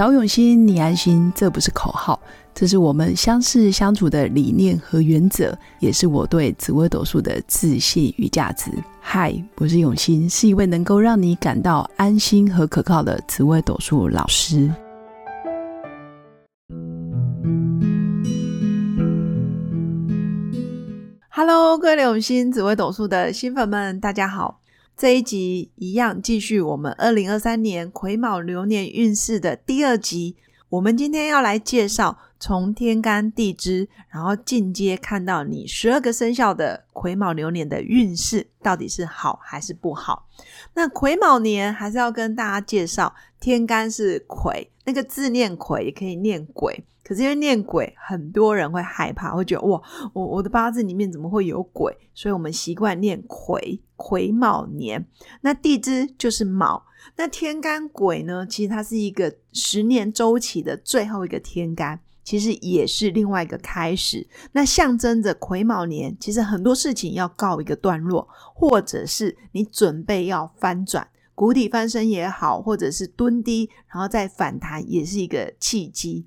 找永新，你安心，这不是口号，这是我们相识相处的理念和原则，也是我对紫微斗数的自信与价值。嗨，我是永新，是一位能够让你感到安心和可靠的紫微斗数老师。Hello， 各位永新紫微斗数的新粉们，大家好！这一集一样继续我们2023年癸卯流年运势的第二集。我们今天要来介绍从天干地支，然后进阶看到你12个生肖的癸卯流年的运势到底是好还是不好。那癸卯年还是要跟大家介绍，天干是癸，那个字念癸也可以念鬼，可是因为念鬼很多人会害怕，会觉得哇，我的八字里面怎么会有鬼，所以我们习惯念癸。癸卯年那地支就是卯，那天干癸呢，其实它是一个10年周期的最后一个天干，其实也是另外一个开始，那象征着癸卯年其实很多事情要告一个段落，或者是你准备要翻转，谷底翻身也好，或者是蹲低然后再反弹，也是一个契机。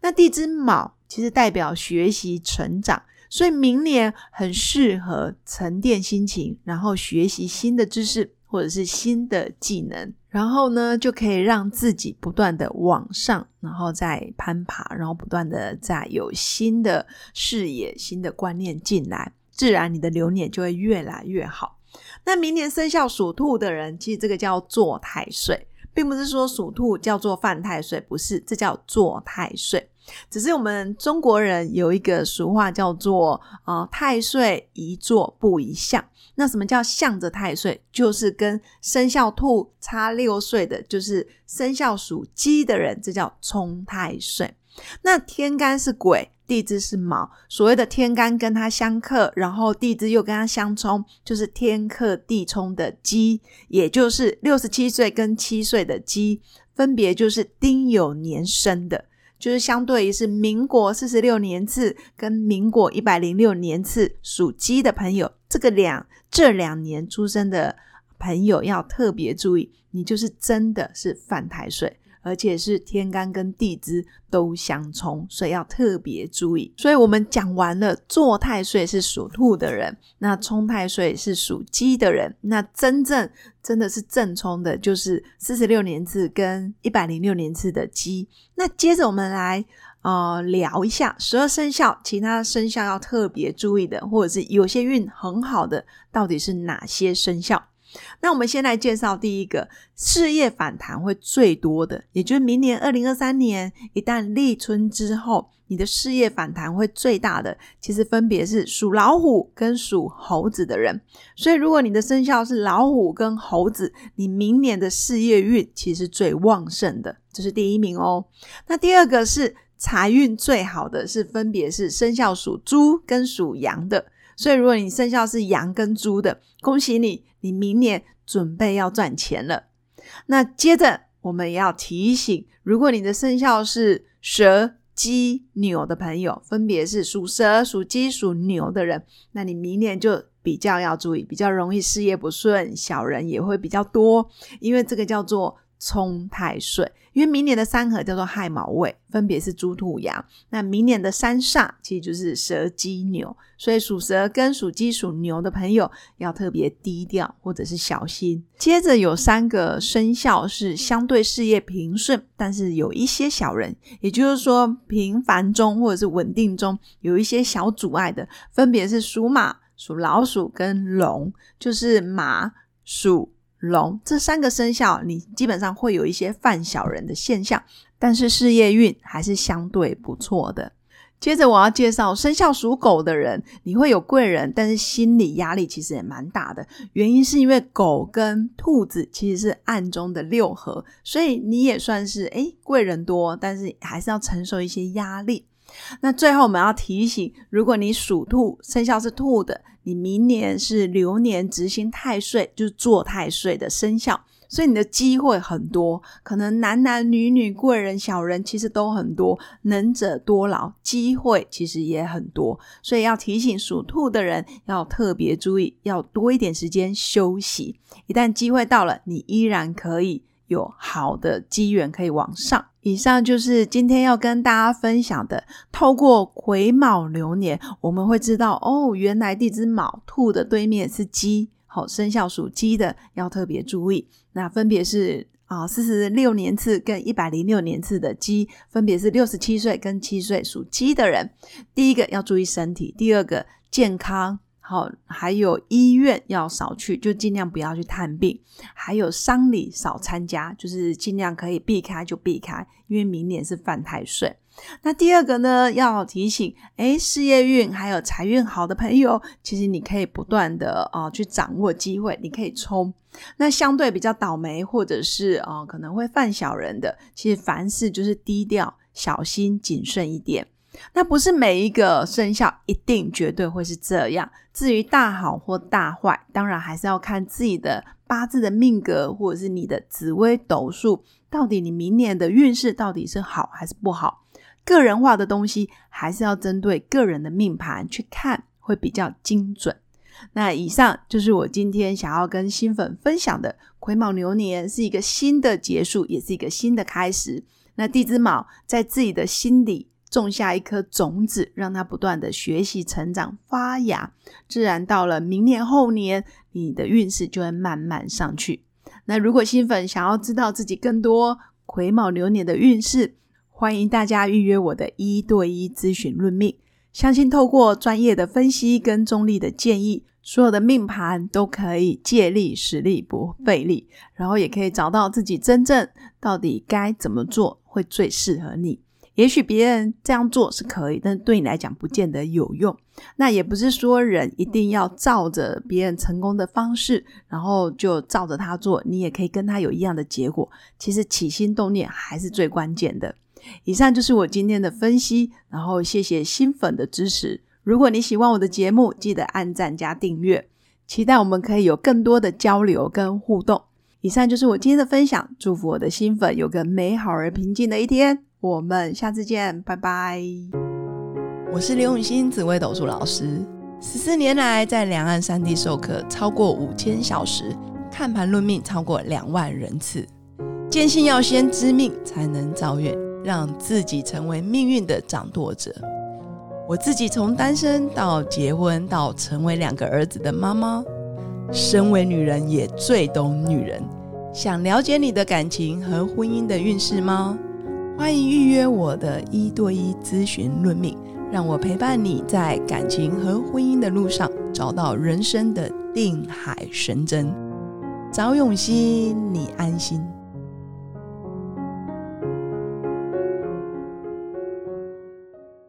那地支卯其实代表学习成长，所以明年很适合沉淀心情，然后学习新的知识或者是新的技能，然后呢就可以让自己不断的往上，然后再攀爬，然后不断的再有新的视野新的观念进来，自然你的流年就会越来越好。那明年生肖属兔的人，其实这个叫坐太岁，并不是说属兔叫做犯太岁，不是，这叫坐太岁，只是我们中国人有一个俗话叫做太岁宜坐不宜向。那什么叫向着太岁，就是跟生肖兔差6岁的，就是生肖属鸡的人，这叫冲太岁。那天干是癸，地支是卯，所谓的天干跟它相克，然后地支又跟它相冲，就是天克地冲的鸡，也就是67岁跟7岁的鸡，分别就是丁酉年生的，就是相对于是民国46年次跟民国106年次属鸡的朋友，这两年出生的朋友要特别注意，你就是真的是犯太岁，而且是天干跟地支都相冲，所以要特别注意。所以我们讲完了，坐太岁是属兔的人，那冲太岁是属鸡的人，那真的是正冲的就是46年次跟106年次的鸡。那接着我们来聊一下12生肖其他生肖要特别注意的，或者是有些运很好的到底是哪些生肖。那我们先来介绍第一个，事业反弹会最多的，也就是明年2023年一旦立春之后，你的事业反弹会最大的，其实分别是属老虎跟属猴子的人。所以如果你的生肖是老虎跟猴子，你明年的事业运其实最旺盛的，这是第一名哦。那第二个是财运最好的，是分别是生肖属猪跟属羊的，所以如果你生肖是羊跟猪的，恭喜你，你明年准备要赚钱了。那接着我们也要提醒，如果你的生肖是蛇、鸡、牛的朋友，分别是属蛇、属鸡、属牛的人，那你明年就比较要注意，比较容易事业不顺，小人也会比较多，因为这个叫做冲太岁。因为明年的三合叫做亥卯未，分别是猪兔羊，那明年的三煞其实就是蛇鸡牛，所以属蛇跟属鸡属牛的朋友要特别低调或者是小心。接着有3个生肖是相对事业平顺，但是有一些小人，也就是说平凡中或者是稳定中有一些小阻碍的，分别是属马、属老鼠跟龙，就是马、鼠、龙，这3个生肖你基本上会有一些犯小人的现象，但是事业运还是相对不错的。接着我要介绍生肖属狗的人，你会有贵人，但是心理压力其实也蛮大的，原因是因为狗跟兔子其实是暗中的6合，所以你也算是贵人多，但是还是要承受一些压力。那最后我们要提醒，如果你属兔，生肖是兔的，你明年是流年执行太岁，就是坐太岁的生肖，所以你的机会很多，可能男女女贵人小人其实都很多，能者多劳，机会其实也很多，所以要提醒属兔的人要特别注意，要多一点时间休息，一旦机会到了，你依然可以有好的机缘可以往上，以上就是今天要跟大家分享的，透过癸卯流年我们会知道哦，原来地支卯兔的对面是鸡，好，生肖属鸡的要特别注意。那分别是46年次跟106年次的鸡，分别是67岁跟7岁属鸡的人，第一个要注意身体，第二个健康，好，还有医院要少去，就尽量不要去探病，还有丧礼少参加，就是尽量可以避开就避开，因为明年是犯太岁。那第二个呢，要提醒事业运还有财运好的朋友，其实你可以不断的去掌握机会，你可以冲。那相对比较倒霉或者是可能会犯小人的，其实凡事就是低调小心谨慎一点。那不是每一个生肖一定绝对会是这样，至于大好或大坏，当然还是要看自己的八字的命格，或者是你的紫微斗数，到底你明年的运势到底是好还是不好。个人化的东西还是要针对个人的命盘去看，会比较精准。那以上就是我今天想要跟新粉分享的，癸卯牛年是一个新的结束，也是一个新的开始。那地支卯在自己的心里种下一颗种子，让它不断的学习成长发芽，自然到了明年后年，你的运势就会慢慢上去。那如果新粉想要知道自己更多癸卯牛年的运势，欢迎大家预约我的1对1咨询论命，相信透过专业的分析跟中立的建议，所有的命盘都可以借力使力不费力，然后也可以找到自己真正到底该怎么做会最适合你。也许别人这样做是可以，但是对你来讲不见得有用。那也不是说人一定要照着别人成功的方式，然后就照着他做，你也可以跟他有一样的结果，其实起心动念还是最关键的。以上就是我今天的分析，然后谢谢新粉的支持。如果你喜欢我的节目，记得按赞加订阅，期待我们可以有更多的交流跟互动。以上就是我今天的分享，祝福我的新粉有个美好而平静的一天，我们下次见，拜拜。我是刘永欣，紫微斗数老师，14年来在两岸三地授课超过5000小时，看盘论命超过20000人次，坚信要先知命才能造运，让自己成为命运的掌舵者。我自己从单身到结婚到成为2个儿子的妈妈，身为女人也最懂女人。想了解你的感情和婚姻的运势吗？欢迎预约我的1对1咨询论命，让我陪伴你在感情和婚姻的路上找到人生的定海神针。找永熙，你安心。